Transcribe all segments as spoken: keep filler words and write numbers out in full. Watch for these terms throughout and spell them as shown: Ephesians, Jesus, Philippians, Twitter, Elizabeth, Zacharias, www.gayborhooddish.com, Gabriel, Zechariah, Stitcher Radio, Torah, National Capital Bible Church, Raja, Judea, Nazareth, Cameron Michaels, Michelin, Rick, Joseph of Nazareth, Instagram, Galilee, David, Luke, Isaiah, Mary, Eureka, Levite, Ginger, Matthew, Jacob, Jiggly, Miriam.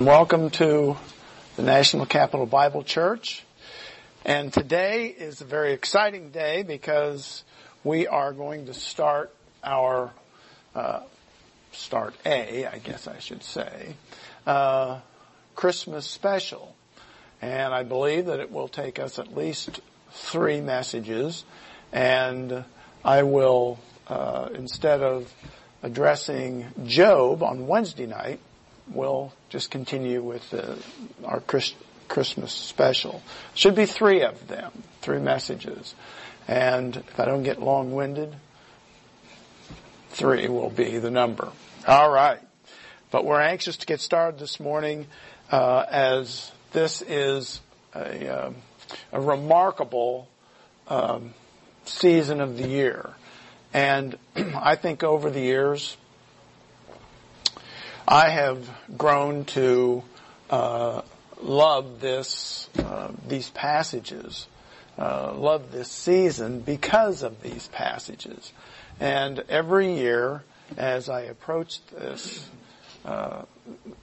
Welcome to the National Capital Bible Church, and today is a very exciting day because we are going to start our, uh, start a, I guess I should say, uh, Christmas special, and I believe that it will take us at least three messages, and I will, uh, instead of addressing Job on Wednesday night, we'll just continue with uh, our Christ- Christmas special. Should be three of them, three messages. And if I don't get long-winded, three will be the number. All right. But we're anxious to get started this morning uh, as this is a, uh, a remarkable um, season of the year. And I think over the years, I have grown to uh, love this, uh, these passages, uh, love this season because of these passages. And every year, as I approach this, uh,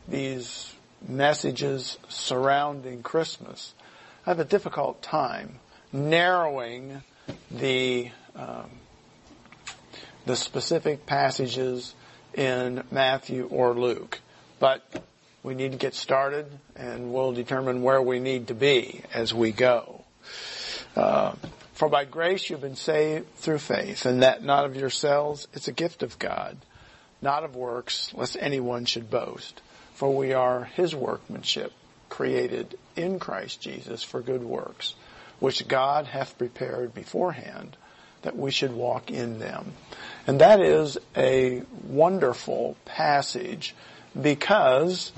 these messages surrounding Christmas, I have a difficult time narrowing the um, the specific passages in Matthew or Luke. But we need to get started, and we'll determine where we need to be as we go. Uh, For by grace you've been saved through faith, and that not of yourselves, it's a gift of God, not of works, lest anyone should boast. For we are his workmanship, created in Christ Jesus for good works, which God hath prepared beforehand, that we should walk in them. And that is a wonderful passage because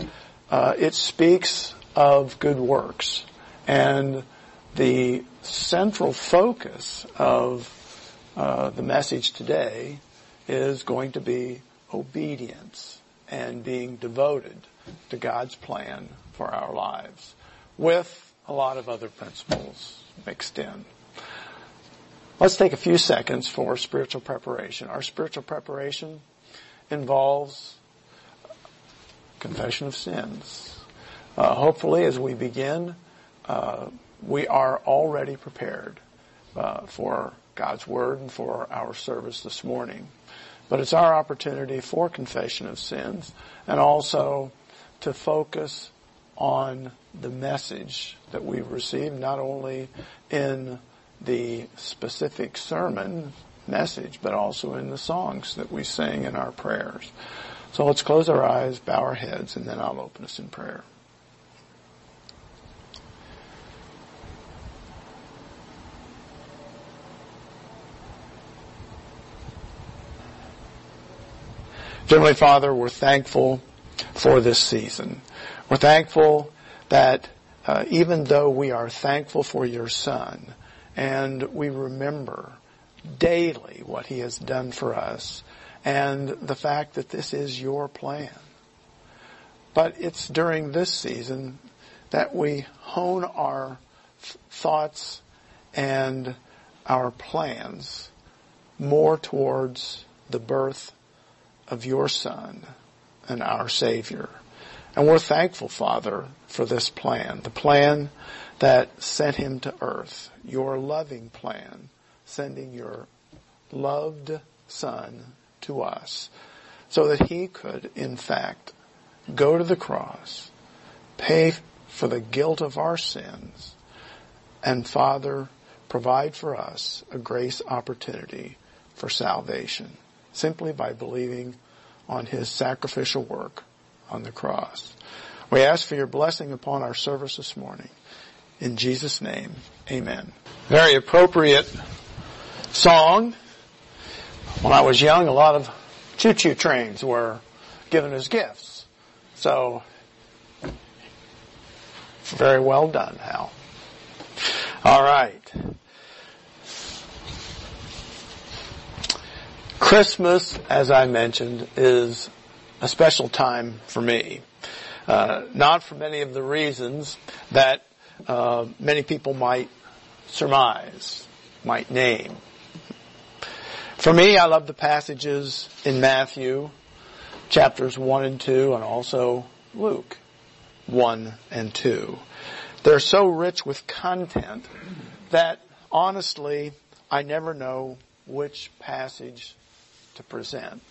uh, it speaks of good works. And the central focus of uh, the message today is going to be obedience and being devoted to God's plan for our lives, with a lot of other principles mixed in. Let's take a few seconds for spiritual preparation. Our spiritual preparation involves confession of sins. Uh, hopefully, as we begin, uh, we are already prepared uh, for God's Word and for our service this morning. But it's our opportunity for confession of sins and also to focus on the message that we've received, not only in the specific sermon message, but also in the songs that we sing in our prayers. So let's close our eyes, bow our heads, and then I'll open us in prayer. Heavenly Father, we're thankful for this season. We're thankful that uh, even though we are thankful for your Son, and we remember daily what he has done for us and the fact that this is your plan. But it's during this season that we hone our thoughts and our plans more towards the birth of your Son and our Savior. And we're thankful, Father, for this plan, the plan that sent him to earth, your loving plan, sending your loved Son to us so that he could, in fact, go to the cross, pay for the guilt of our sins, and, Father, provide for us a grace opportunity for salvation simply by believing on his sacrificial work on the cross. We ask for your blessing upon our service this morning. In Jesus' name, amen. Very appropriate song. When I was young, a lot of choo-choo trains were given as gifts. So, very well done, Hal. All right. Christmas, as I mentioned, is a special time for me. Uh, not for many of the reasons that Uh, many people might surmise, might name. For me, I love the passages in Matthew, chapters one and two, and also Luke, one and two. They're so rich with content that, honestly, I never know which passage to present.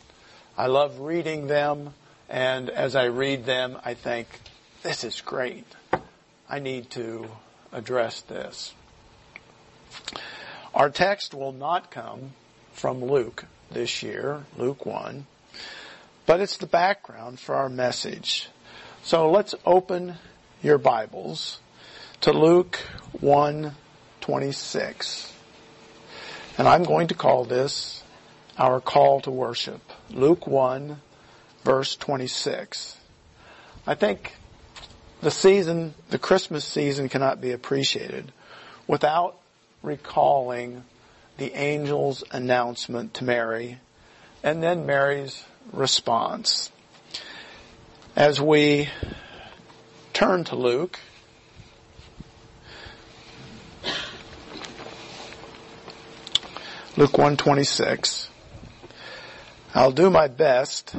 I love reading them, and as I read them, I think, this is great. I need to address this. Our text will not come from Luke this year, Luke one, but it's the background for our message. So let's open your Bibles to Luke one twenty-six. And I'm going to call this our call to worship. Luke one, verse twenty-six. I think the season, the Christmas season, cannot be appreciated without recalling the angel's announcement to Mary and then Mary's response. As we turn to Luke, Luke one twenty-six, I'll do my best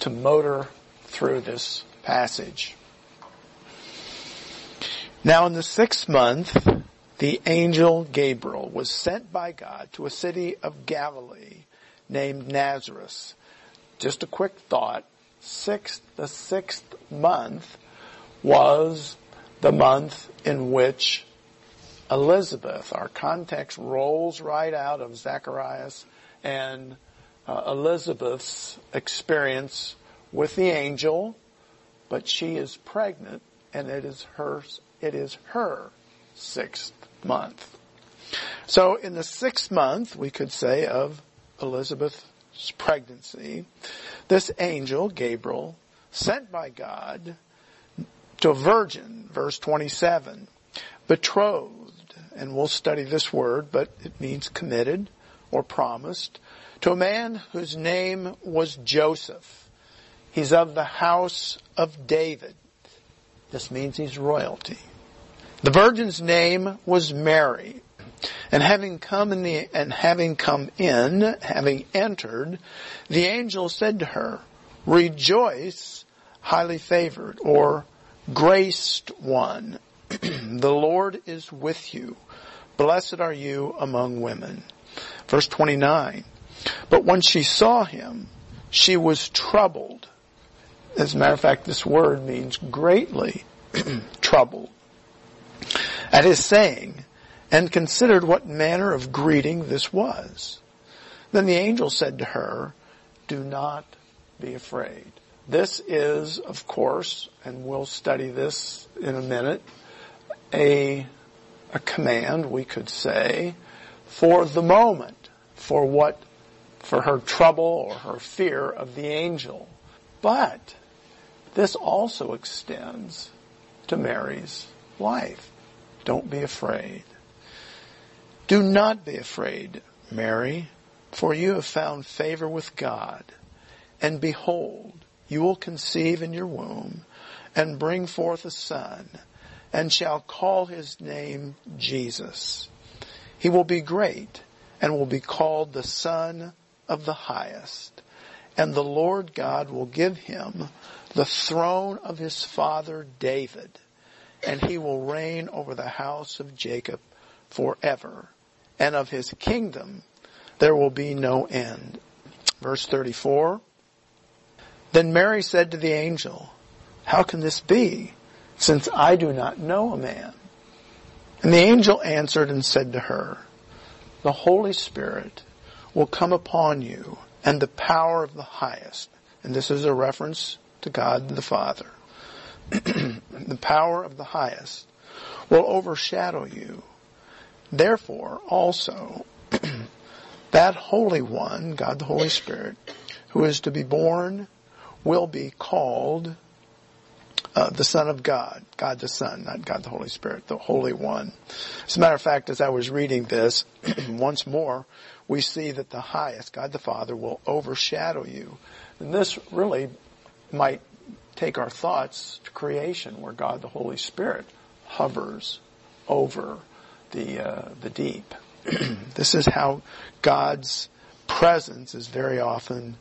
to motor through this passage. Now in the sixth month, the angel Gabriel was sent by God to a city of Galilee named Nazareth. Just a quick thought. Sixth, the sixth month was the month in which Elizabeth, our context rolls right out of Zacharias and uh, Elizabeth's experience with the angel, but she is pregnant, and it is her, it is her sixth month. So in the sixth month, we could say, of Elizabeth's pregnancy, this angel, Gabriel, sent by God to a virgin, verse twenty-seven, betrothed, and we'll study this word, but it means committed or promised, to a man whose name was Joseph. He's of the house of David. This means he's royalty. The virgin's name was Mary, and having come in, the, and having come in, having entered, the angel said to her, "Rejoice, highly favored, or graced one." The Lord is with you. Blessed are you among women. Verse twenty-nine. But when she saw him, she was troubled. As a matter of fact, this word means greatly troubled. At his saying, and considered what manner of greeting this was. Then the angel said to her, "Do not be afraid." This is, of course, and we'll study this in a minute, A, a command, we could say, for the moment, for what, for her trouble or her fear of the angel. But this also extends to Mary's life. Don't be afraid. Do not be afraid, Mary, for you have found favor with God. And behold, you will conceive in your womb and bring forth a son, and shall call his name Jesus. He will be great and will be called the Son of the Highest. And the Lord God will give him the throne of his father David, and he will reign over the house of Jacob forever, and of his kingdom there will be no end. Verse thirty-four. Then Mary said to the angel, "How can this be, since I do not know a man?" And the angel answered and said to her, "The Holy Spirit will come upon you, and the power of the Highest," and this is a reference to God the Father, "the power of the Highest will overshadow you. Therefore also that Holy One," God the Holy Spirit, "who is to be born will be called Uh, the Son of God," God the Son, not God the Holy Spirit, the Holy One. As a matter of fact, as I was reading this, once more, we see that the Highest, God the Father, will overshadow you. And this really might take our thoughts to creation, where God the Holy Spirit hovers over the uh, the deep. This is how God's presence is very often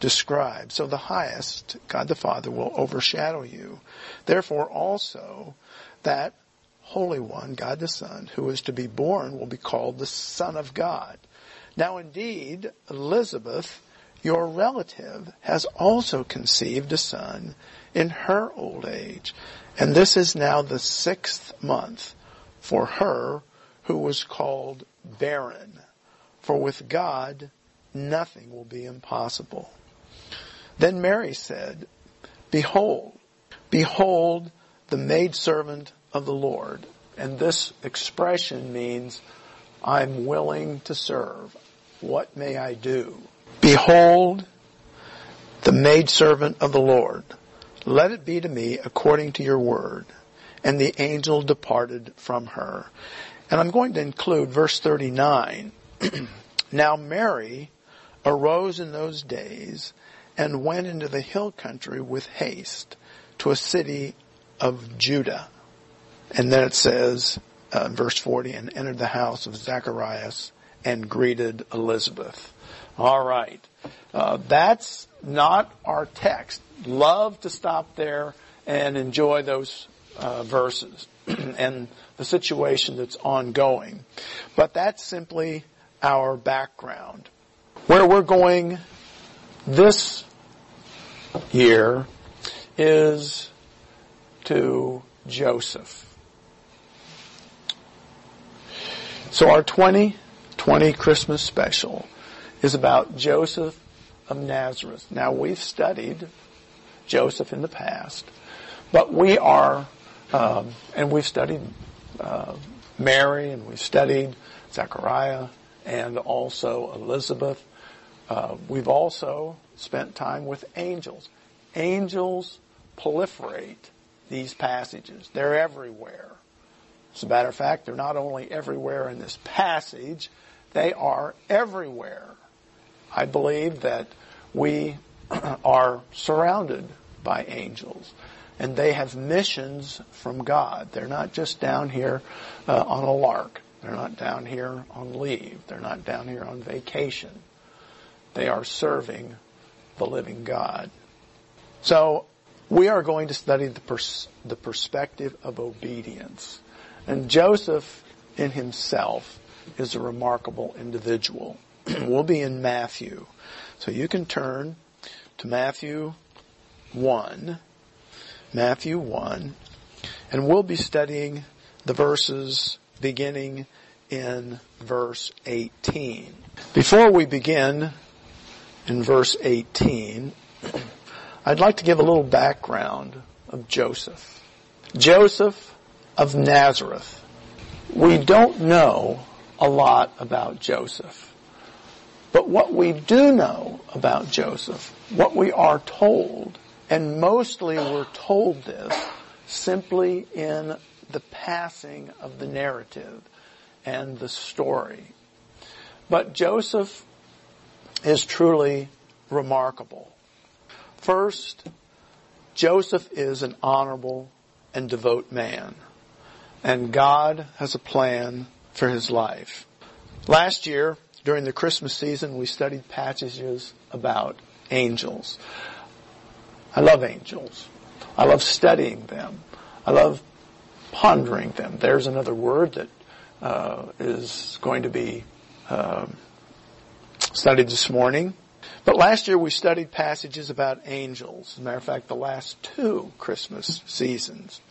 described. So the highest, God the Father, will overshadow you. Therefore also that Holy One, God the Son, who is to be born, will be called the Son of God. Now indeed, Elizabeth, your relative, has also conceived a son in her old age, and this is now the sixth month for her who was called barren. For with God, nothing will be impossible. Then Mary said, Behold, behold the maidservant of the Lord. And this expression means, I'm willing to serve. What may I do? Behold, the maidservant of the Lord. Let it be to me according to your word. And the angel departed from her. And I'm going to include verse thirty-nine. Now Mary arose in those days and went into the hill country with haste to a city of Judah. And then it says, uh, verse forty, and entered the house of Zacharias and greeted Elizabeth. All right. Uh, that's not our text. Love to stop there and enjoy those uh, verses and the situation that's ongoing. But that's simply our background. Where we're going this year is to Joseph. So our twenty twenty Christmas special is about Joseph of Nazareth. Now we've studied Joseph in the past, but we are, um, and we've studied uh, Mary, and we've studied Zechariah, and also Elizabeth. Uh, we've also spent time with angels. Angels proliferate these passages. They're everywhere. As a matter of fact, they're not only everywhere in this passage, they are everywhere. I believe that we are surrounded by angels, and they have missions from God. They're not just down here uh, on a lark. They're not down here on leave. They're not down here on vacation. They are serving the living God. So we are going to study the pers- the perspective of obedience. And Joseph in himself is a remarkable individual. We'll be in Matthew. So you can turn to Matthew one. Matthew one. And we'll be studying the verses beginning in verse eighteen. Before we begin in verse eighteen, I'd like to give a little background of Joseph. Joseph of Nazareth. We don't know a lot about Joseph. But what we do know about Joseph, what we are told, and mostly we're told this simply in the passing of the narrative and the story. But Joseph is truly remarkable. First, Joseph is an honorable and devout man, and God has a plan for his life. Last year, during the Christmas season, we studied passages about angels. I love angels. I love studying them. I love pondering them. There's another word that uh, is going to be uh, studied this morning. But last year we studied passages about angels. As a matter of fact, the last two Christmas seasons.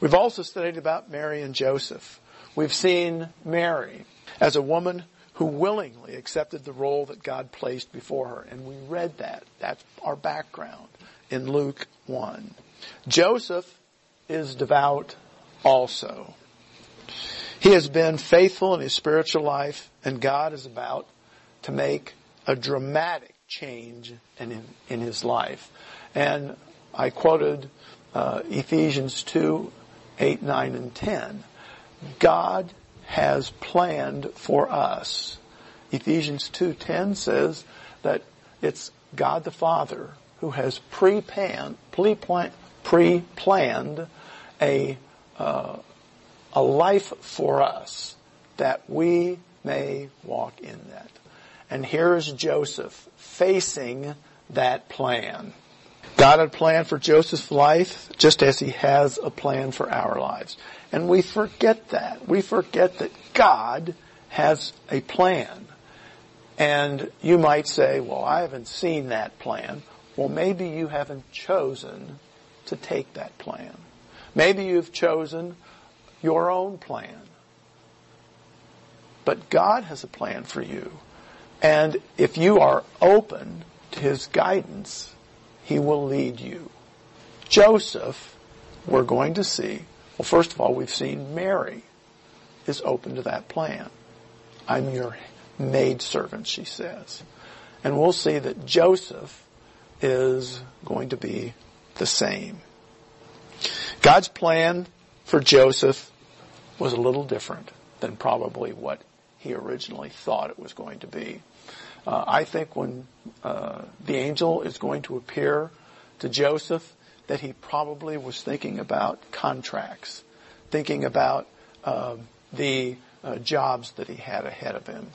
We've also studied about Mary and Joseph. We've seen Mary as a woman who willingly accepted the role that God placed before her. And we read that. That's our background in Luke one. Joseph is devout also. He has been faithful in his spiritual life, and God is about to make a dramatic change in, in his life. And I quoted uh, Ephesians two, eight, nine, and ten. God has planned for us. Ephesians two ten says that it's God the Father who has pre-planned, pre-planned a Uh, a life for us that we may walk in that. And here is Joseph facing that plan. God had a plan for Joseph's life just as he has a plan for our lives. And we forget that. We forget that God has a plan. And you might say, well, I haven't seen that plan. Well, maybe you haven't chosen to take that plan. Maybe you've chosen your own plan. But God has a plan for you. And if you are open to his guidance, he will lead you. Joseph, we're going to see. Well, first of all, we've seen Mary is open to that plan. I'm your maidservant, she says. And we'll see that Joseph is going to be the same. God's plan for Joseph was a little different than probably what he originally thought it was going to be. Uh, I think when uh, the angel is going to appear to Joseph, that he probably was thinking about contracts, thinking about uh, the uh, jobs that he had ahead of him,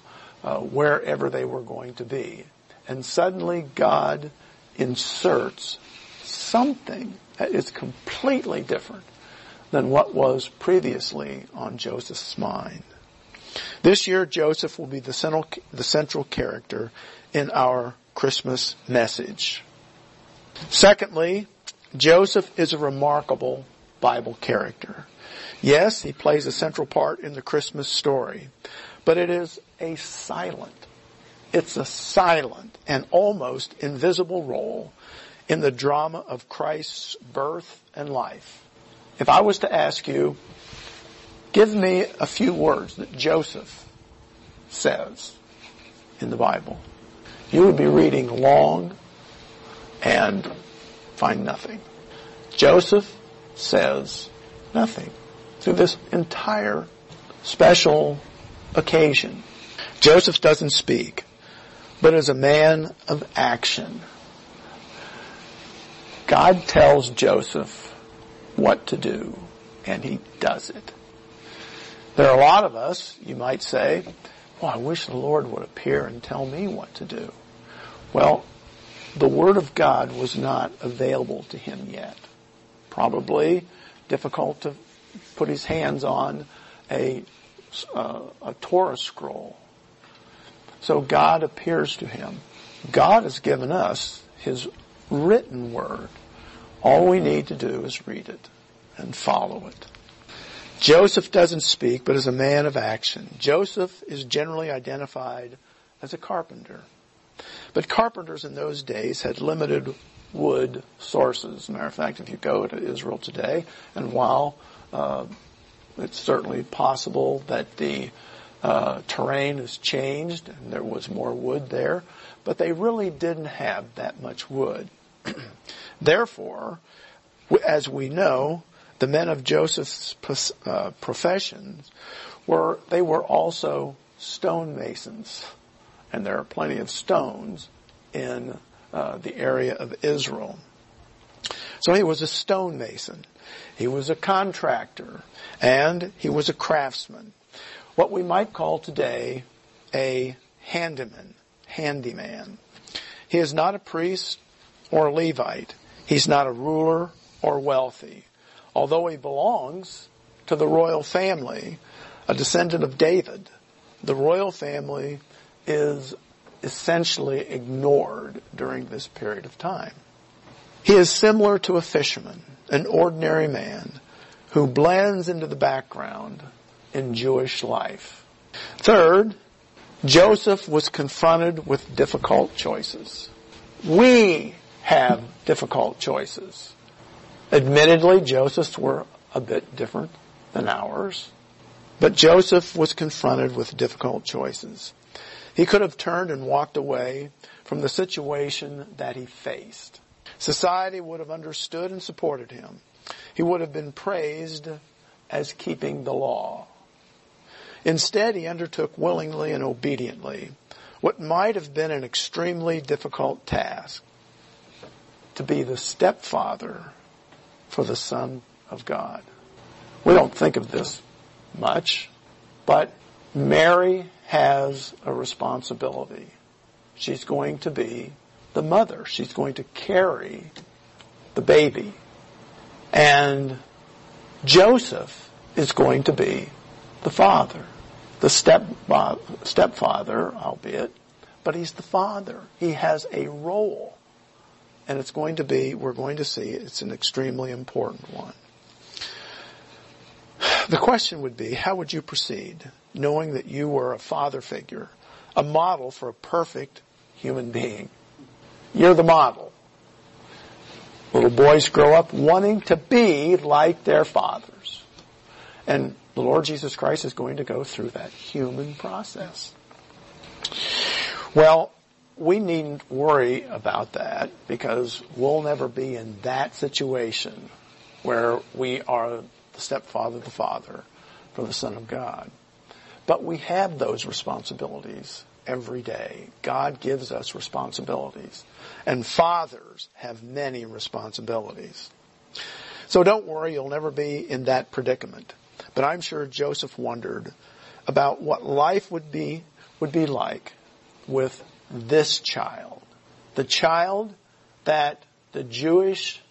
uh, wherever they were going to be. And suddenly God inserts something that is completely different than what was previously on Joseph's mind. This year, Joseph will be the central, the central character in our Christmas message. Secondly, Joseph is a remarkable Bible character. Yes, he plays a central part in the Christmas story, but it is a silent, it's a silent and almost invisible role in the drama of Christ's birth and life. If I was to ask you, give me a few words that Joseph says in the Bible, you would be reading long and find nothing. Joseph says nothing through this entire special occasion. Joseph doesn't speak, but is a man of action. God tells Joseph what to do, and he does it. There are a lot of us, you might say, well, I wish the Lord would appear and tell me what to do. Well, the Word of God was not available to him yet. Probably difficult to put his hands on a, uh, a Torah scroll. So God appears to him. God has given us his written Word. All we need to do is read it and follow it. Joseph doesn't speak, but is a man of action. Joseph is generally identified as a carpenter. But carpenters in those days had limited wood sources. As a matter of fact, if you go to Israel today, and while uh, it's certainly possible that the uh, terrain has changed and there was more wood there, but they really didn't have that much wood. Therefore, as we know, the men of Joseph's uh, professions were, they were also stonemasons. And there are plenty of stones in uh, the area of Israel. So he was a stonemason. He was a contractor. And he was a craftsman. What we might call today a handyman. Handyman. He is not a priest or a Levite. He's not a ruler or wealthy. Although he belongs to the royal family, a descendant of David, the royal family is essentially ignored during this period of time. He is similar to a fisherman, an ordinary man, who blends into the background in Jewish life. Third, Joseph was confronted with difficult choices. We have difficult choices. Admittedly, Joseph's were a bit different than ours, but Joseph was confronted with difficult choices. He could have turned and walked away from the situation that he faced. Society would have understood and supported him. He would have been praised as keeping the law. Instead, he undertook willingly and obediently what might have been an extremely difficult task, to be the stepfather for the Son of God. We don't think of this much, but Mary has a responsibility. She's going to be the mother. She's going to carry the baby. And Joseph is going to be the father, the step stepfather, albeit, but he's the father. He has a role. And it's going to be, we're going to see, it's an extremely important one. The question would be, how would you proceed knowing that you were a father figure, a model for a perfect human being? You're the model. Little boys grow up wanting to be like their fathers. And the Lord Jesus Christ is going to go through that human process. Well, we needn't worry about that because we'll never be in that situation where we are the stepfather, the father, for the Son of God. But we have those responsibilities every day. God gives us responsibilities. And fathers have many responsibilities. So don't worry, you'll never be in that predicament. But I'm sure Joseph wondered about what life would be, would be like with this child, the child that the Jewish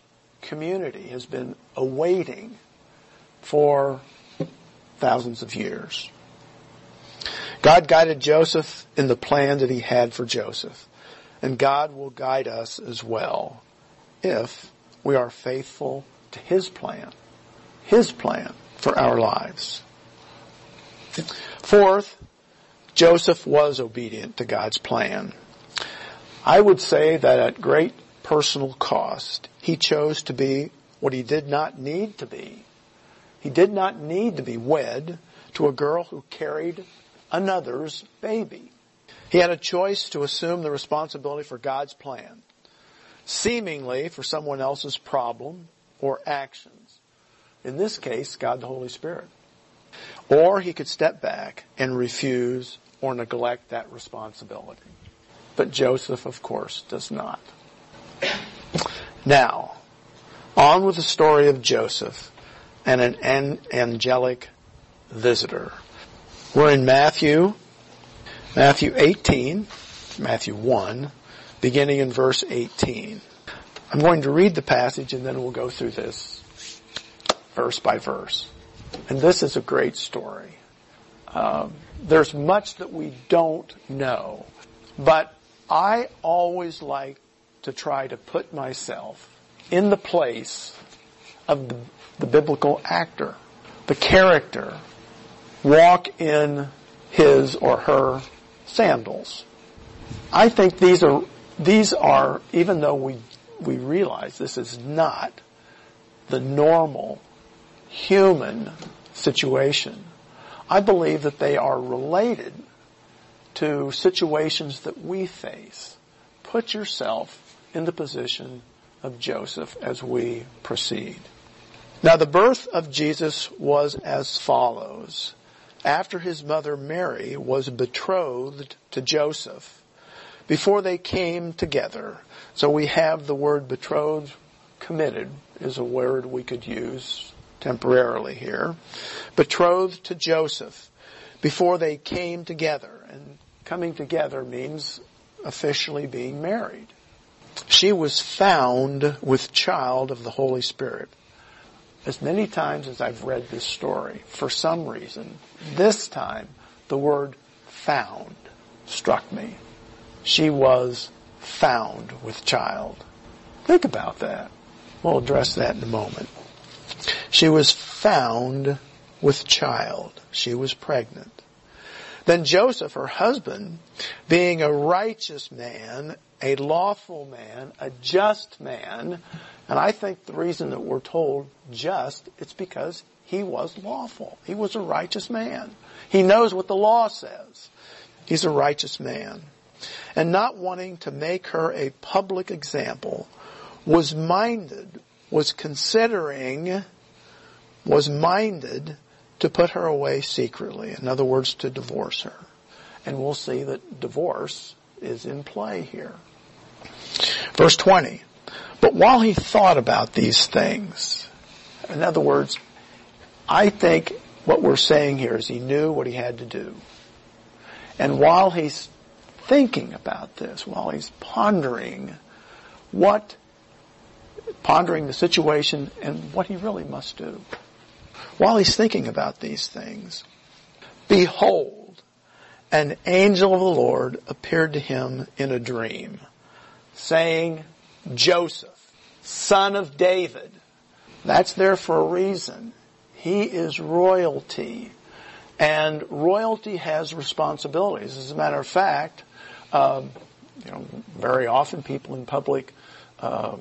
community has been awaiting for thousands of years. God guided Joseph in the plan that he had for Joseph, and God will guide us as well if we are faithful to his plan, his plan for our lives. Fourth, Joseph was obedient to God's plan. I would say that at great personal cost, he chose to be what he did not need to be. He did not need to be wed to a girl who carried another's baby. He had a choice to assume the responsibility for God's plan, seemingly for someone else's problem or actions. In this case, God the Holy Spirit. Or he could step back and refuse or neglect that responsibility. But Joseph, of course, does not. Now, on with the story of Joseph and an angelic visitor. We're in Matthew, Matthew eighteen, Matthew one, beginning in verse eighteen. I'm going to read the passage and then we'll go through this verse by verse. And this is a great story. Um, there's much that we don't know, but I always like to try to put myself in the place of the, the biblical actor, the character, walk in his or her sandals. I think these are, these are, even though we, we realize this is not the normal human situation, I believe that they are related to situations that we face. Put yourself in the position of Joseph as we proceed. Now, the birth of Jesus was as follows. After his mother Mary was betrothed to Joseph, before they came together. So we have the word betrothed, committed is a word we could use temporarily here, betrothed to Joseph before they came together. And coming together means officially being married. She was found with child of the Holy Spirit. As many times as I've read this story, for some reason, this time the word found struck me. She was found with child. Think about that. We'll address that in a moment. She was found with child. She was pregnant. Then Joseph, her husband, being a righteous man, a lawful man, a just man, and I think the reason that we're told just, it's because he was lawful. He was a righteous man. He knows what the law says. He's a righteous man. And not wanting to make her a public example, was minded was considering, was minded to put her away secretly. In other words, to divorce her. And we'll see that divorce is in play here. Verse twenty. But while he thought about these things, in other words, I think what we're saying here is he knew what he had to do. And while he thinking about this, while he's pondering what, pondering the situation and what he really must do. While he's thinking about these things, behold, an angel of the Lord appeared to him in a dream, saying, Joseph, son of David. That's there for a reason. He is royalty. And royalty has responsibilities. As a matter of fact, um, you know, very often people in public uh,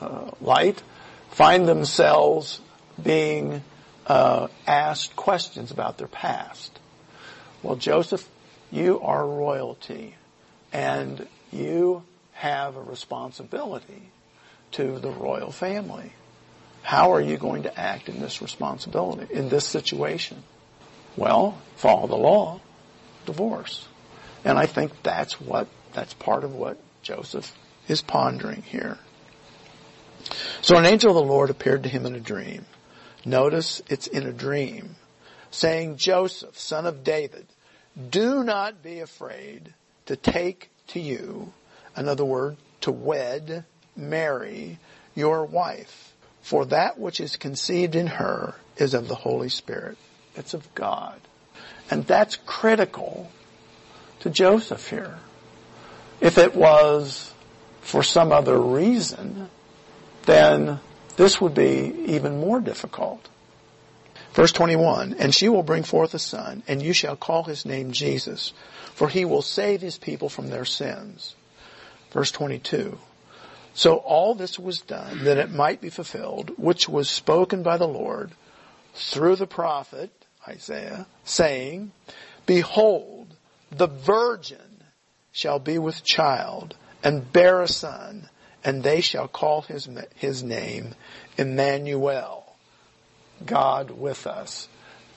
uh, light find themselves being uh, asked questions about their past. Well, Joseph, you are royalty, and you have a responsibility to the royal family. How are you going to act in this responsibility, in this situation? Well, follow the law, divorce. And I think that's what, that's part of what Joseph is pondering here. So an angel of the Lord appeared to him in a dream. Notice it's in a dream, saying, Joseph, son of David, do not be afraid to take to you, another word, to wed Mary, your wife, for that which is conceived in her is of the Holy Spirit. It's of God. And that's critical to Joseph here. If it was for some other reason, then this would be even more difficult. Verse twenty-one, and she will bring forth a son, and you shall call his name Jesus, for he will save his people from their sins. Verse twenty-two, so all this was done that it might be fulfilled, which was spoken by the Lord through the prophet Isaiah, saying, behold, the virgin shall be with child and bear a son, and they shall call his his name Emmanuel, God with us.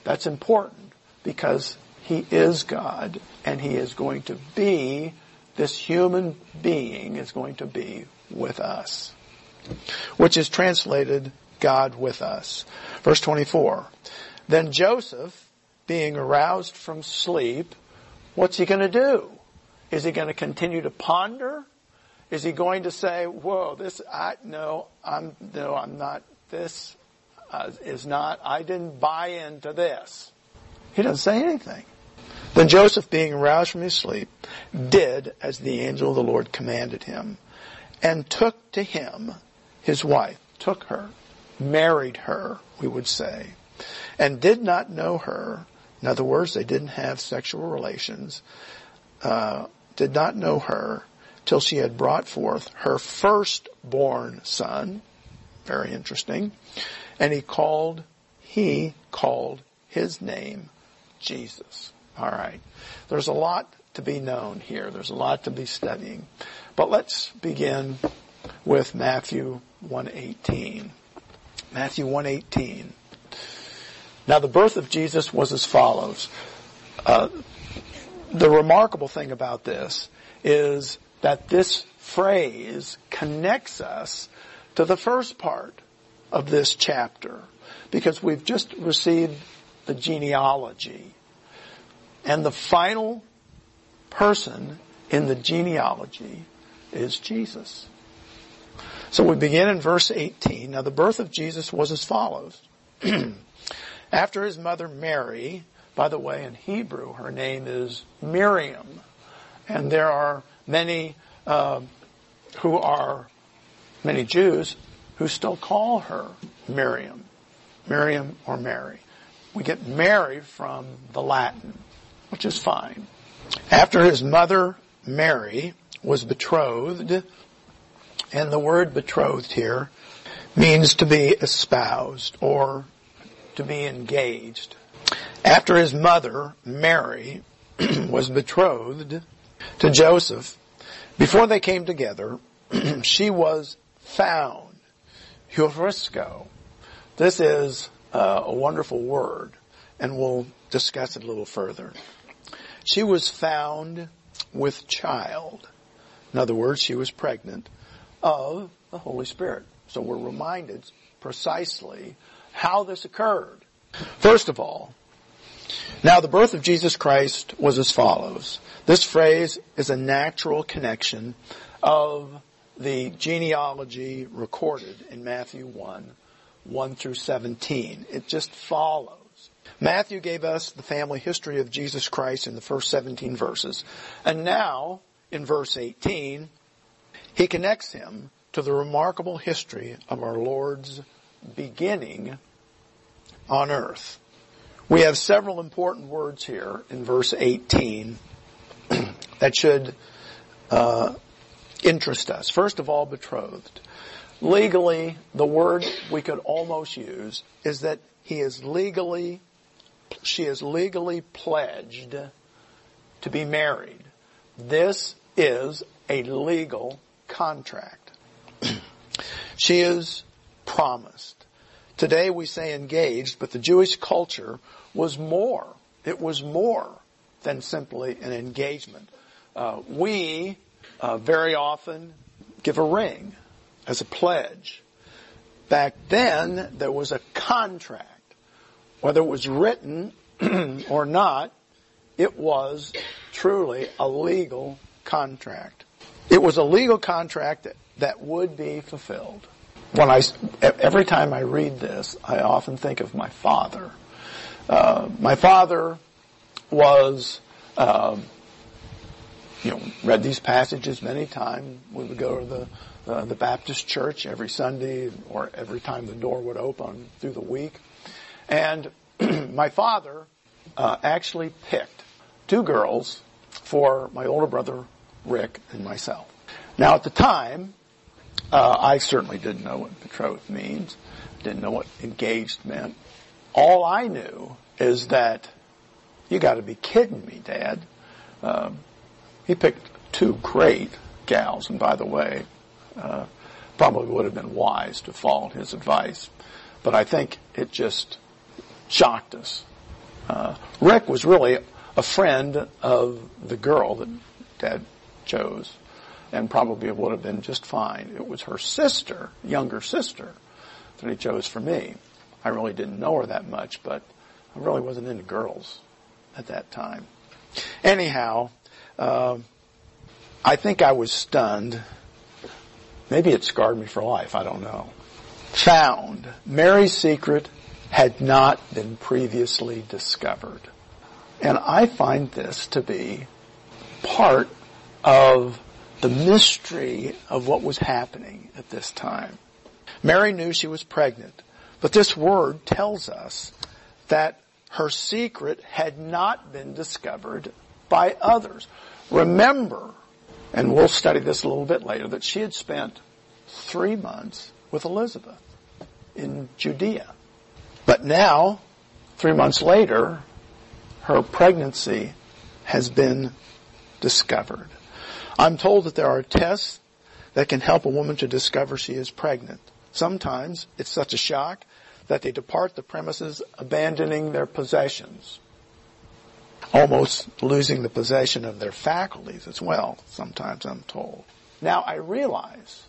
That's important because he is God, and he is going to be, this human being is going to be with us, which is translated God with us. Verse twenty-four, then Joseph, being aroused from sleep, what's he going to do? Is he going to continue to ponder? Is he going to say, whoa, this, I, no, I'm, no, I'm not, this uh, is not, I didn't buy into this. He doesn't say anything. Then Joseph, being aroused from his sleep, did as the angel of the Lord commanded him, and took to him his wife, took her, married her, we would say, and did not know her. In other words, they didn't have sexual relations, uh, did not know her till she had brought forth her firstborn son. Very interesting. And he called, he called his name Jesus. All right. There's a lot to be known here. There's a lot to be studying. But let's begin with Matthew one eighteen. Matthew one eighteen. Now the birth of Jesus was as follows. Uh, the remarkable thing about this is that this phrase connects us to the first part of this chapter, because we've just received the genealogy. And the final person in the genealogy is Jesus. So we begin in verse eighteen. Now the birth of Jesus was as follows. After his mother Mary, by the way, in Hebrew, her name is Miriam. And there are many uh, who are, many Jews who still call her Miriam. Miriam or Mary. We get Mary from the Latin, which is fine. After his mother Mary was betrothed, and the word betrothed here means to be espoused or to be engaged. After his mother, Mary, was betrothed to Joseph, before they came together, she was found. Eurisco. This is uh, a wonderful word, and we'll discuss it a little further. She was found with child. In other words, she was pregnant of the Holy Spirit. So we're reminded precisely how this occurred. First of all, Now, the birth of Jesus Christ was as follows. This phrase is a natural connection of the genealogy recorded in Matthew one, one through seventeen. It just follows. Matthew gave us the family history of Jesus Christ in the first seventeen verses. And now, in verse eighteen, he connects him to the remarkable history of our Lord's beginning on earth. We have several important words here in verse eighteen that should uh, interest us. First of all, betrothed. Legally, the word we could almost use is that he is legally, she is legally pledged to be married. This is a legal contract. She is promised. Today we say engaged, but the Jewish culture was more. It was more than simply an engagement. Uh, we uh, very often give a ring as a pledge. Back then, there was a contract. Whether it was written or not, it was truly a legal contract. It was a legal contract that, that would be fulfilled. When I, every time I read this, I often think of my father. Uh, my father was, uh, you know, read these passages many times. We would go to the uh, the Baptist church every Sunday, or every time the door would open through the week. And my father uh, actually picked two girls for my older brother Rick and myself. Now, at the time, uh, I certainly didn't know what betrothed means. Didn't know what engaged meant. All I knew is that, you got to be kidding me, Dad. Um, he picked two great gals, and by the way, uh, probably would have been wise to follow his advice. But I think it just shocked us. Uh, Rick was really a friend of the girl that Dad chose, and probably would have been just fine. It was her sister, younger sister, that he chose for me. I really didn't know her that much, but I really wasn't into girls at that time. Anyhow, uh, I think I was stunned. Maybe it scarred me for life, I don't know. Found. Mary's secret had not been previously discovered. And I find this to be part of the mystery of what was happening at this time. Mary knew she was pregnant, but this word tells us that her secret had not been discovered by others. Remember, and we'll study this a little bit later, that she had spent three months with Elizabeth in Judea. But now, three months later, her pregnancy has been discovered. I'm told that there are tests that can help a woman to discover she is pregnant. Sometimes it's such a shock that they depart the premises, abandoning their possessions, almost losing the possession of their faculties as well, sometimes I'm told. Now I realize,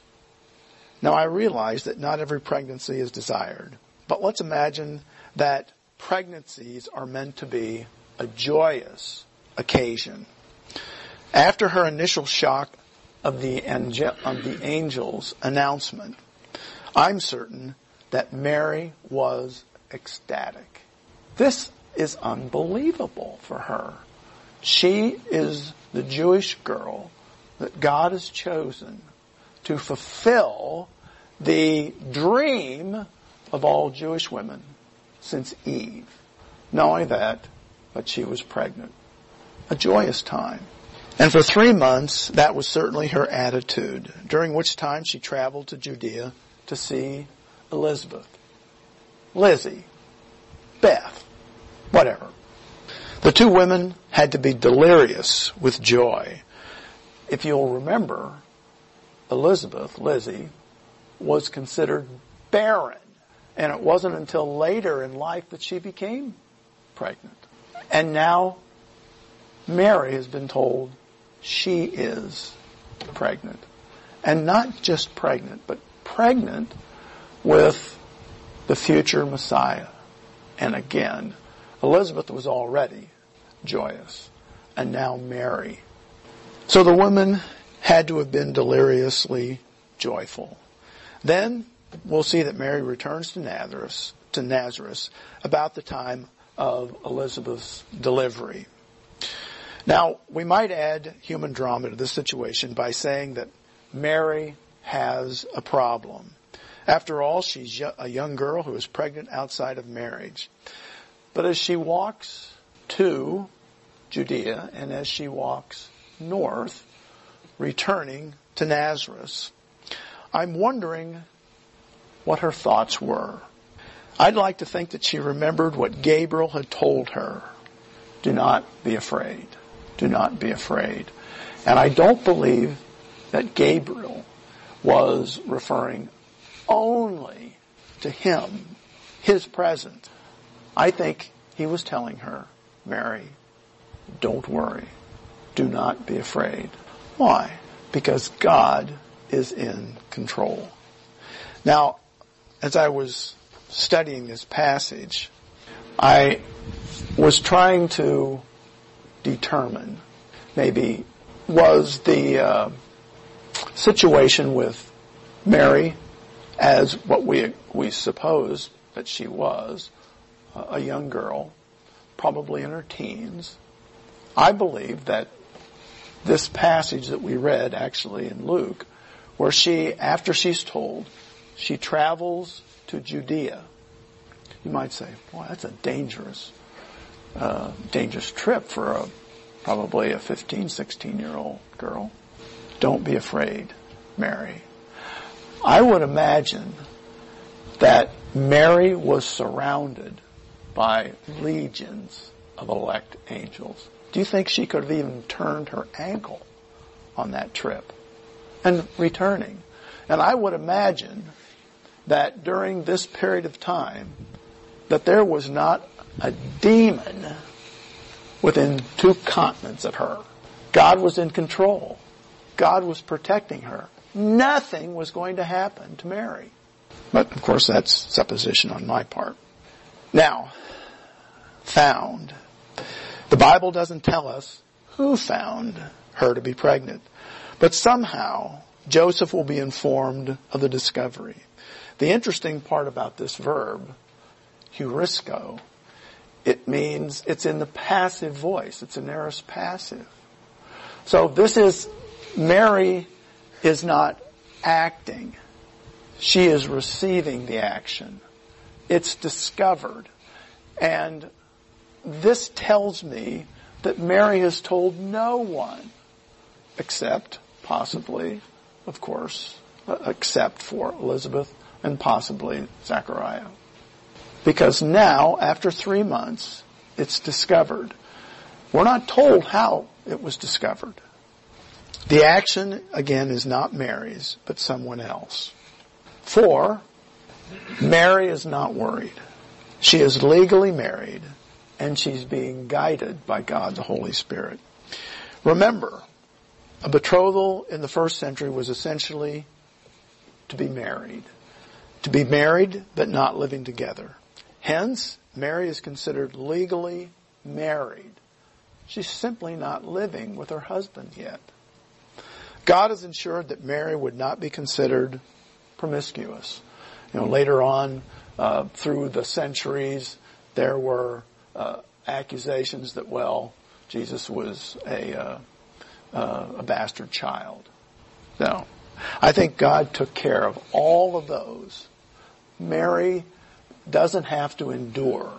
now I realize that not every pregnancy is desired, but let's imagine that pregnancies are meant to be a joyous occasion. After her initial shock of the, angel, of the angel's announcement, I'm certain that Mary was ecstatic. This is unbelievable for her. She is the Jewish girl that God has chosen to fulfill the dream of all Jewish women since Eve. Not only that, but she was pregnant. A joyous time. And for three months, that was certainly her attitude, during which time she traveled to Judea to see Elizabeth, Lizzie, Beth, whatever. The two women had to be delirious with joy. If you'll remember, Elizabeth, Lizzie, was considered barren, and it wasn't until later in life that she became pregnant. And now Mary has been told she is pregnant. And not just pregnant, but pregnant with the future Messiah. And again, Elizabeth was already joyous, and now Mary. So the woman had to have been deliriously joyful. Then we'll see that Mary returns to Nazareth, to Nazareth about the time of Elizabeth's delivery. Now, we might add human drama to this situation by saying that Mary has a problem. After all, she's a young girl who is pregnant outside of marriage. But as she walks to Judea and as she walks north, returning to Nazareth, I'm wondering what her thoughts were. I'd like to think that she remembered what Gabriel had told her. Do not be afraid. Do not be afraid. And I don't believe that Gabriel was referring only to him, his presence. I think he was telling her, Mary, don't worry. Do not be afraid. Why? Because God is in control. Now, as I was studying this passage, I was trying to determine, maybe, was the uh, situation with Mary, as what we we suppose that she was, a young girl, probably in her teens. I believe that this passage that we read, actually in Luke, where she, after she's told, she travels to Judea. You might say, boy, that's a dangerous, uh, dangerous trip for a, probably a fifteen, sixteen-year-old girl. Don't be afraid, Mary. I would imagine that Mary was surrounded by legions of elect angels. Do you think she could have even turned her ankle on that trip and returning? And I would imagine that during this period of time, that there was not a demon within two continents of her. God was in control. God was protecting her. Nothing was going to happen to Mary. But, of course, that's supposition on my part. Now, found. The Bible doesn't tell us who found her to be pregnant. But somehow, Joseph will be informed of the discovery. The interesting part about this verb, heurisco, it means it's in the passive voice. It's an aorist passive. So this is, Mary is not acting. She is receiving the action. It's discovered. And this tells me that Mary has told no one, except possibly, of course, except for Elizabeth and possibly Zacharias. Because now, after three months, it's discovered. We're not told how it was discovered. The action, again, is not Mary's, but someone else. For Mary is not worried. She is legally married, and she's being guided by God, the Holy Spirit. Remember, a betrothal in the first century was essentially to be married. To be married, but not living together. Hence, Mary is considered legally married. She's simply not living with her husband yet. God has ensured that Mary would not be considered promiscuous. You know, later on, uh, through the centuries, there were uh, accusations that, well, Jesus was a uh, uh, a bastard child. No. I think God took care of all of those. Mary doesn't have to endure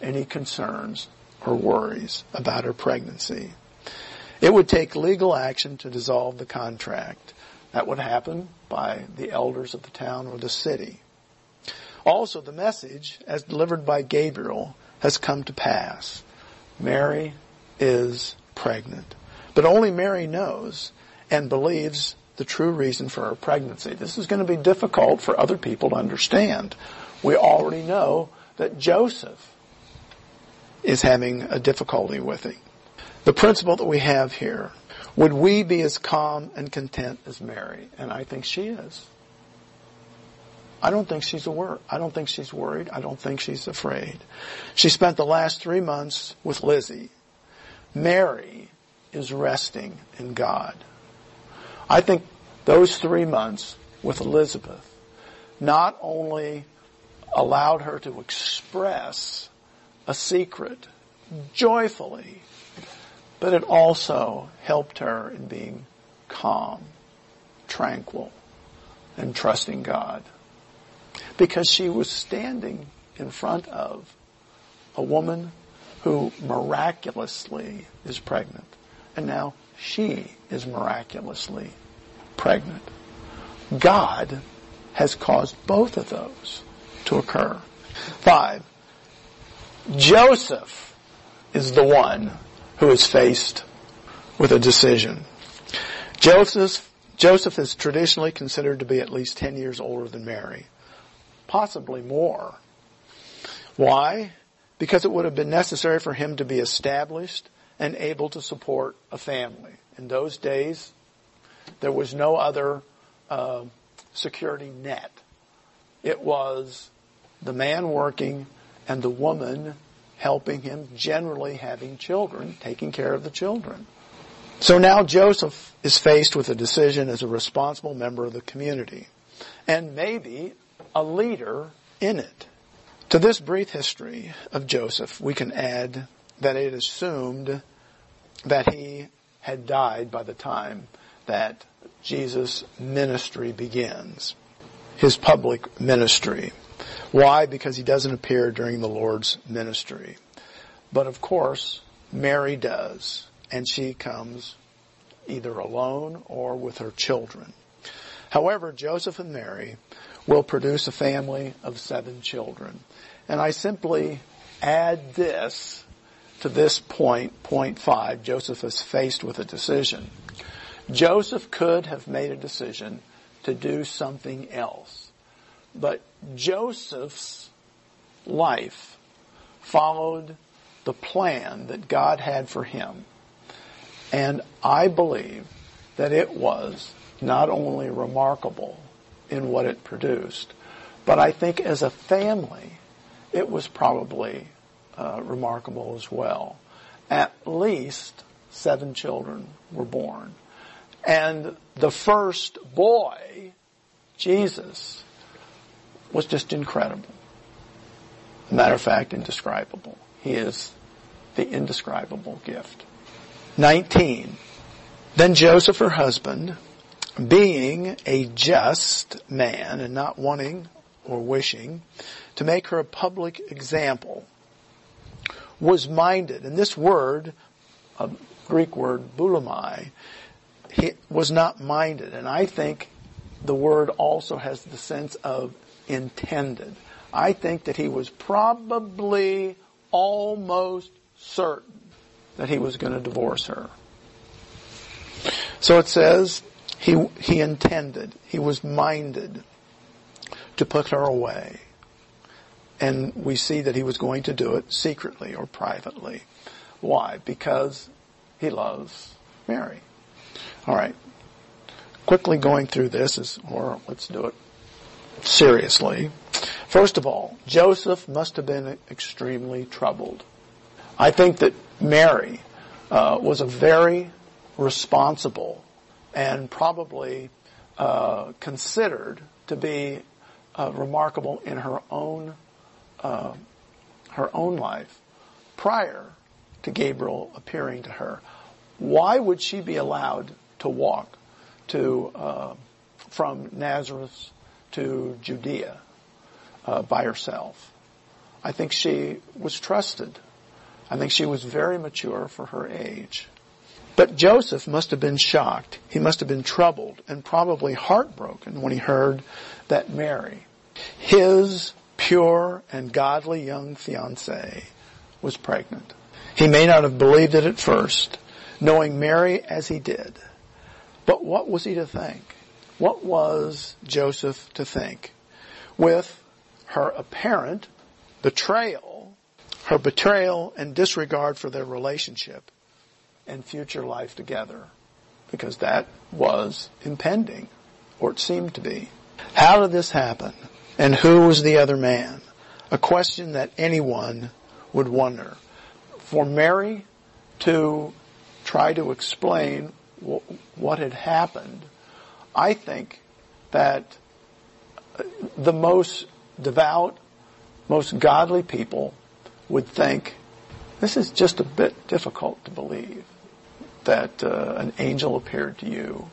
any concerns or worries about her pregnancy. It would take legal action to dissolve the contract. That would happen by the elders of the town or the city. Also, the message, as delivered by Gabriel, has come to pass. Mary is pregnant. But only Mary knows and believes the true reason for her pregnancy. This is going to be difficult for other people to understand. We already know that Joseph is having a difficulty with it. The principle that we have here, would we be as calm and content as Mary? And I think she is. I don't think she's aware. I don't think she's worried. I don't think she's afraid. She spent the last three months with Lizzie. Mary is resting in God. I think those three months with Elizabeth not only allowed her to express a secret joyfully, but it also helped her in being calm, tranquil, and trusting God. Because she was standing in front of a woman who miraculously is pregnant. And now she is miraculously pregnant. God has caused both of those to occur. Five, Joseph is the one who is faced with a decision. Joseph, Joseph is traditionally considered to be at least ten years older than Mary, possibly more. Why? Because it would have been necessary for him to be established and able to support a family. In those days, there was no other uh, security net. It was the man working and the woman helping him, generally having children, taking care of the children. So now Joseph is faced with a decision as a responsible member of the community, and maybe a leader in it. To this brief history of Joseph, we can add that it assumed that he had died by the time that Jesus' ministry begins, his public ministry. Why? Because he doesn't appear during the Lord's ministry. But of course, Mary does, and she comes either alone or with her children. However, Joseph and Mary will produce a family of seven children. And I simply add this to this point, point five. Joseph is faced with a decision. Joseph could have made a decision to do something else, but Joseph's life followed the plan that God had for him. And I believe that it was not only remarkable in what it produced, but I think as a family, it was probably uh, remarkable as well. At least seven children were born. And the first boy, Jesus, was just incredible. Matter of fact, indescribable. He is the indescribable gift. nineteen. Then Joseph, her husband, being a just man and not wanting or wishing to make her a public example, was minded. And this word, a Greek word, bulimai, he was not minded. And I think the word also has the sense of intended. I think that he was probably almost certain that he was going to divorce her. So it says he, he intended, he was minded to put her away. And we see that he was going to do it secretly or privately. Why? Because he loves Mary. All right. Quickly going through this is, or let's do it seriously. First of all, Joseph must have been extremely troubled. I think that Mary uh, was a very responsible and probably uh, considered to be uh, remarkable in her own uh, her own life prior to Gabriel appearing to her. Why would she be allowed to walk to uh, from Nazareth to Judea uh, by herself? I think she was trusted. I think she was very mature for her age. But Joseph must have been shocked. He must have been troubled and probably heartbroken when he heard that Mary, his pure and godly young fiancée, was pregnant. He may not have believed it at first, knowing Mary as he did. But what was he to think? What was Joseph to think? With her apparent betrayal, her betrayal and disregard for their relationship and future life together, because that was impending, or it seemed to be. How did this happen? And who was the other man? A question that anyone would wonder. For Mary to try to explain what had happened, I think that the most devout, most godly people would think, this is just a bit difficult to believe, that uh, an angel appeared to you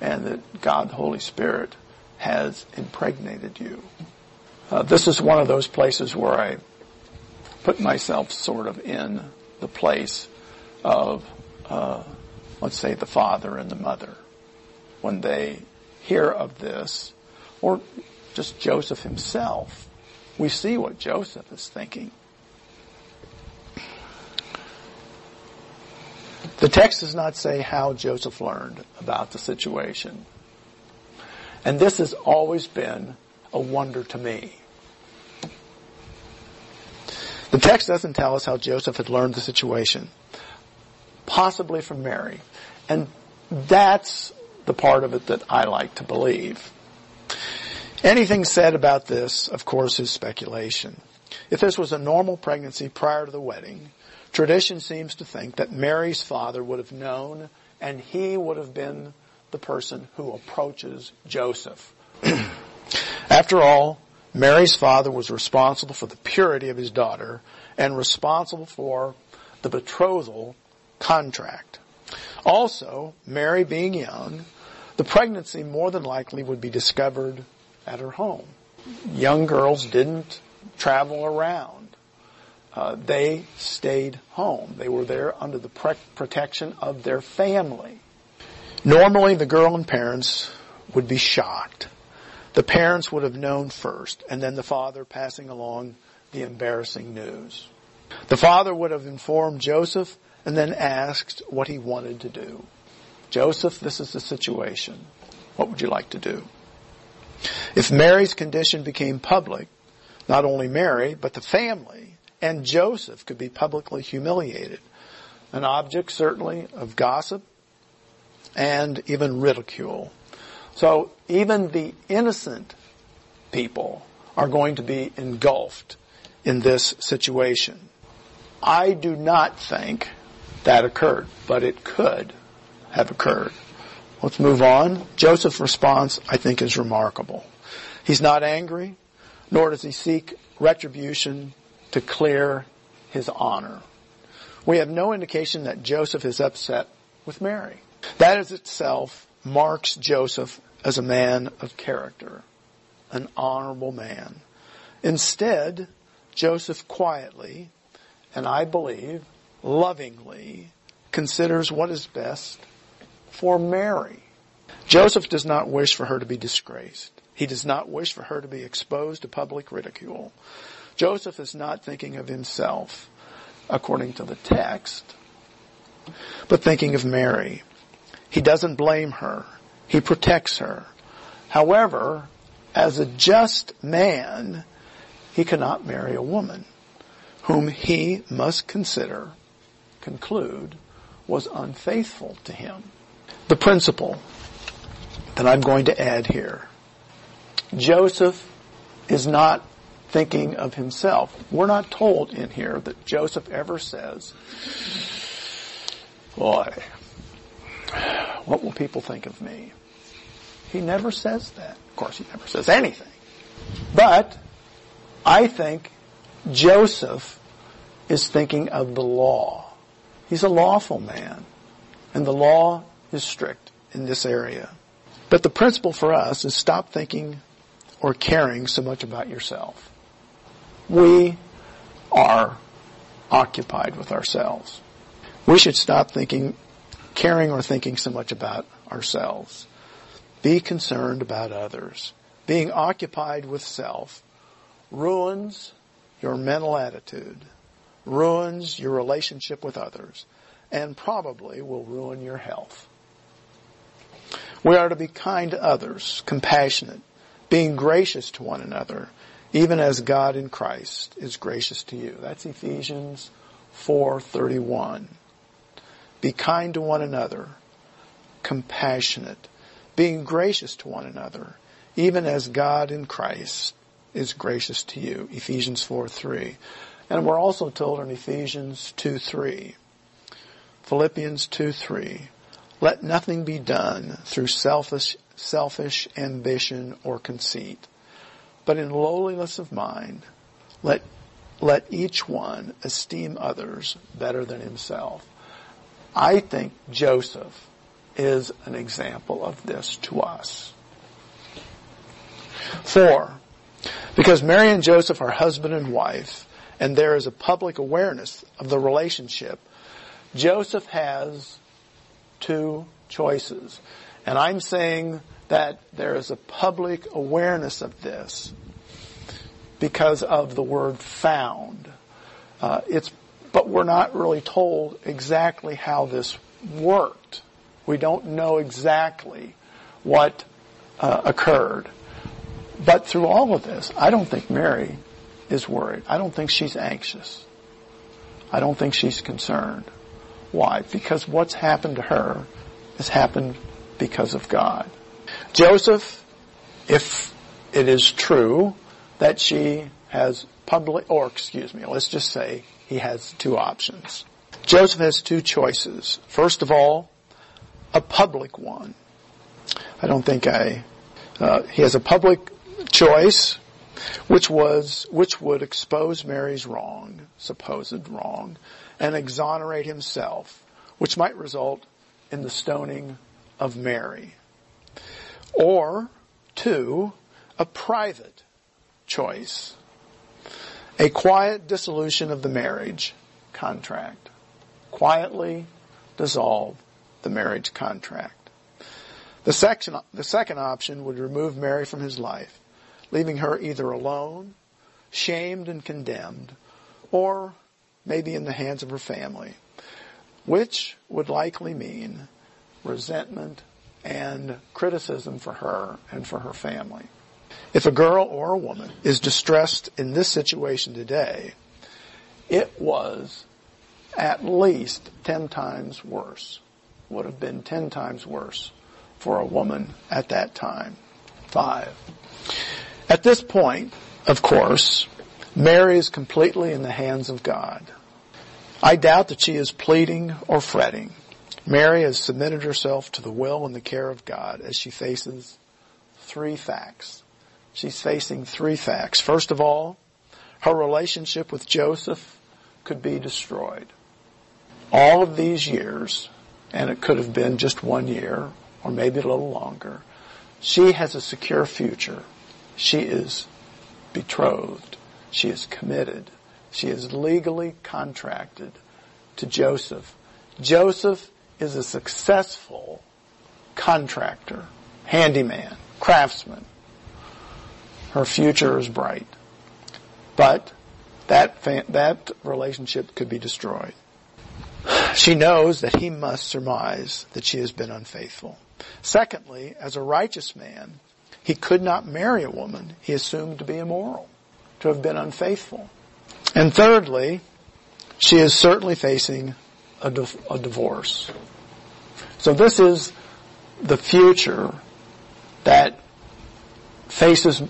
and that God the Holy Spirit has impregnated you. Uh, this is one of those places where I put myself sort of in the place of, uh, let's say, the father and the mother. When they hear of this, or just Joseph himself, we see what Joseph is thinking. The text does not say how Joseph learned about the situation. And this has always been a wonder to me. The text doesn't tell us how Joseph had learned the situation, possibly from Mary. And that's the part of it that I like to believe. Anything said about this, of course, is speculation. If this was a normal pregnancy prior to the wedding, tradition seems to think that Mary's father would have known, and he would have been the person who approaches Joseph. After all, Mary's father was responsible for the purity of his daughter and responsible for the betrothal contract. Also, Mary being young, the pregnancy more than likely would be discovered at her home. Young girls didn't travel around. Uh, they stayed home. They were there under the pre- protection of their family. Normally, the girl and parents would be shocked. The parents would have known first, and then the father passing along the embarrassing news. The father would have informed Joseph and then asked what he wanted to do. Joseph, this is the situation. What would you like to do? If Mary's condition became public, not only Mary, but the family and Joseph could be publicly humiliated, an object certainly of gossip, and even ridicule. So even the innocent people are going to be engulfed in this situation. I do not think that occurred, but it could have occurred. Let's move on. Joseph's response, I think, is remarkable. He's not angry, nor does he seek retribution to clear his honor. We have no indication that Joseph is upset with Mary. That is itself marks Joseph as a man of character, an honorable man. Instead, Joseph quietly, and I believe lovingly, considers what is best for Mary. Joseph does not wish for her to be disgraced. He does not wish for her to be exposed to public ridicule. Joseph is not thinking of himself, according to the text, but thinking of Mary. He doesn't blame her. He protects her. However, as a just man, he cannot marry a woman whom he must consider, conclude, was unfaithful to him. The principle that I'm going to add here, Joseph is not thinking of himself. We're not told in here that Joseph ever says, boy, what will people think of me? He never says that. Of course, he never says anything. But I think Joseph is thinking of the law. He's a lawful man, and the law is strict in this area. But the principle for us is stop thinking or caring so much about yourself. We are occupied with ourselves. We should stop thinking caring or thinking so much about ourselves. Be concerned about others. Being occupied with self ruins your mental attitude, ruins your relationship with others, and probably will ruin your health. We are to be kind to others, compassionate, being gracious to one another, even as God in Christ is gracious to you. That's Ephesians four thirty-one. Be kind to one another, compassionate, being gracious to one another, even as God in Christ is gracious to you. Ephesians four three. And we're also told in Ephesians two three, Philippians two three, let nothing be done through selfish, selfish ambition or conceit, but in lowliness of mind, let let each one esteem others better than himself. I think Joseph is an example of this to us. Four, because Mary and Joseph are husband and wife, and there is a public awareness of the relationship, Joseph has two choices. And I'm saying that there is a public awareness of this because of the word found. Uh, it's, but we're not really told exactly how this worked. We don't know exactly what uh, occurred. But through all of this, I don't think Mary is worried. I don't think she's anxious. I don't think she's concerned. Why? Because what's happened to her has happened because of God. Joseph, if it is true that she has public, or excuse me, let's just say he has two options. Joseph has two choices. First of all, a public one. I don't think I, uh, he has a public choice, which was, which would expose Mary's wrong, supposed wrong, and exonerate himself, which might result in the stoning of Mary. Or, two, a private choice, a quiet dissolution of the marriage contract. Quietly dissolve the marriage contract. The, section, the second option would remove Mary from his life, leaving her either alone, shamed and condemned, or maybe in the hands of her family, which would likely mean resentment and criticism for her and for her family. If a girl or a woman is distressed in this situation today, it was at least ten times worse, would have been ten times worse for a woman at that time. Five. At this point, of course, Mary is completely in the hands of God. I doubt that she is pleading or fretting. Mary has submitted herself to the will and the care of God as she faces three facts. She's facing three facts. First of all, her relationship with Joseph could be destroyed. All of these years, and it could have been just one year or maybe a little longer, she has a secure future. She is betrothed. She is committed. She is legally contracted to Joseph. Joseph is a successful contractor, handyman, craftsman. Her future is bright. But that fa- that relationship could be destroyed. She knows that he must surmise that she has been unfaithful. Secondly, as a righteous man, he could not marry a woman he assumed to be immoral, to have been unfaithful. And thirdly, she is certainly facing a, di- a divorce. So this is the future that faces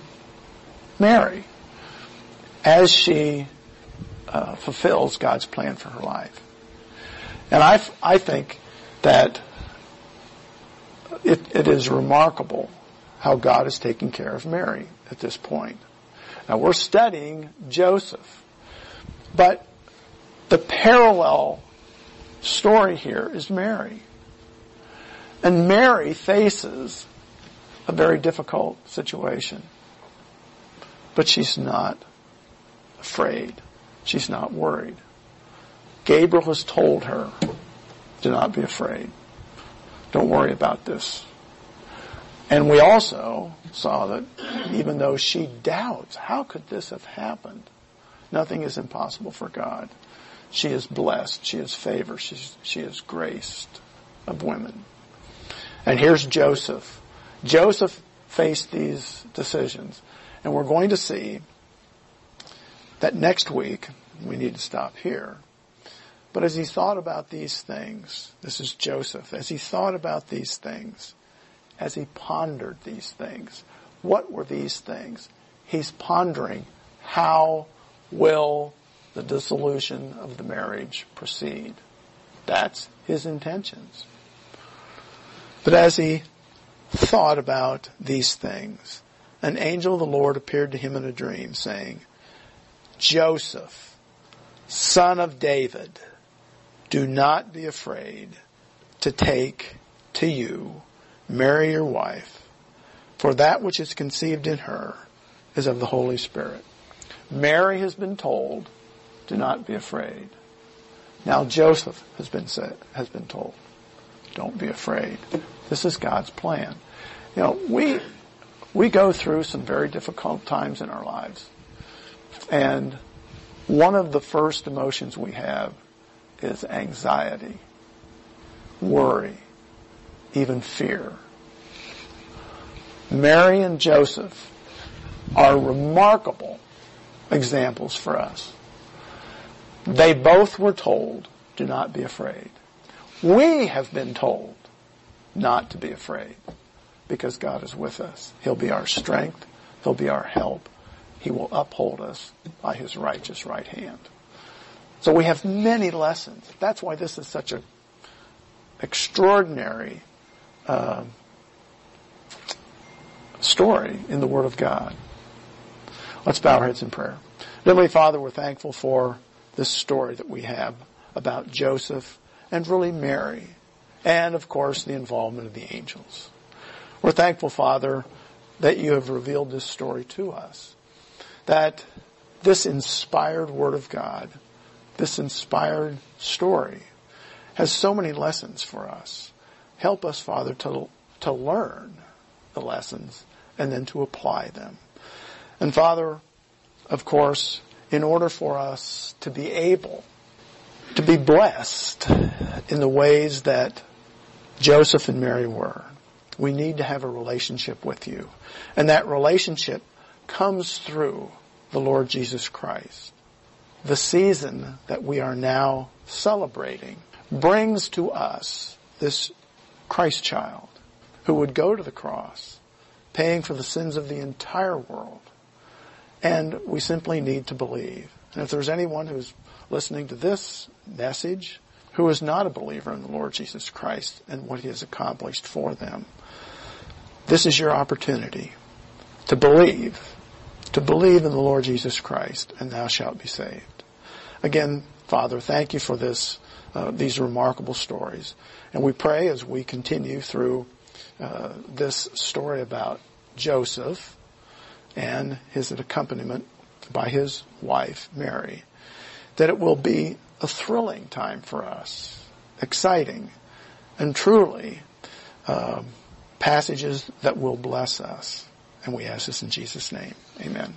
Mary as she uh, fulfills God's plan for her life. And I, I think that it, it is remarkable how God is taking care of Mary at this point. Now, we're studying Joseph, but the parallel story here is Mary. And Mary faces a very difficult situation. But she's not afraid. She's not worried. Gabriel has told her, do not be afraid. Don't worry about this. And we also saw that even though she doubts, how could this have happened? Nothing is impossible for God. She is blessed. She is favored. She's, she is graced of women. And here's Joseph. Joseph faced these decisions. And we're going to see that next week, we need to stop here. But as he thought about these things, this is Joseph, as he thought about these things, as he pondered these things, what were these things? he's pondering, how will the dissolution of the marriage proceed? That's his intentions. But as he thought about these things, an angel of the Lord appeared to him in a dream, saying, Joseph, son of David, do not be afraid to take to you Mary your wife, for that which is conceived in her is of the Holy Spirit. Mary has been told, do not be afraid. Now Joseph has been said, has been told, don't be afraid. This is God's plan. You know, we we go through some very difficult times in our lives. And one of the first emotions we have is anxiety, worry, even fear. Mary and Joseph are remarkable examples for us. They both were told, do not be afraid. We have been told not to be afraid because God is with us. He'll be our strength. He'll be our help. He will uphold us by his righteous right hand. So we have many lessons. That's why this is such an extraordinary uh, story in the Word of God. Let's bow our heads in prayer. Heavenly Father, we're thankful for this story that we have about Joseph and really Mary, and of course the involvement of the angels. We're thankful, Father, that you have revealed this story to us, that this inspired Word of God, this inspired story has so many lessons for us. Help us, Father, to to learn the lessons and then to apply them. And Father, of course, in order for us to be able to be blessed in the ways that Joseph and Mary were, we need to have a relationship with you. And that relationship comes through the Lord Jesus Christ. The season that we are now celebrating brings to us this Christ child who would go to the cross, paying for the sins of the entire world. And we simply need to believe. And if there's anyone who's listening to this message who is not a believer in the Lord Jesus Christ and what he has accomplished for them, this is your opportunity to believe, to believe in the Lord Jesus Christ, and thou shalt be saved. Again, Father, thank you for this, uh, these remarkable stories. And we pray as we continue through uh, this story about Joseph and his accompaniment by his wife, Mary, that it will be a thrilling time for us, exciting, and truly uh, passages that will bless us. And we ask this in Jesus' name. Amen.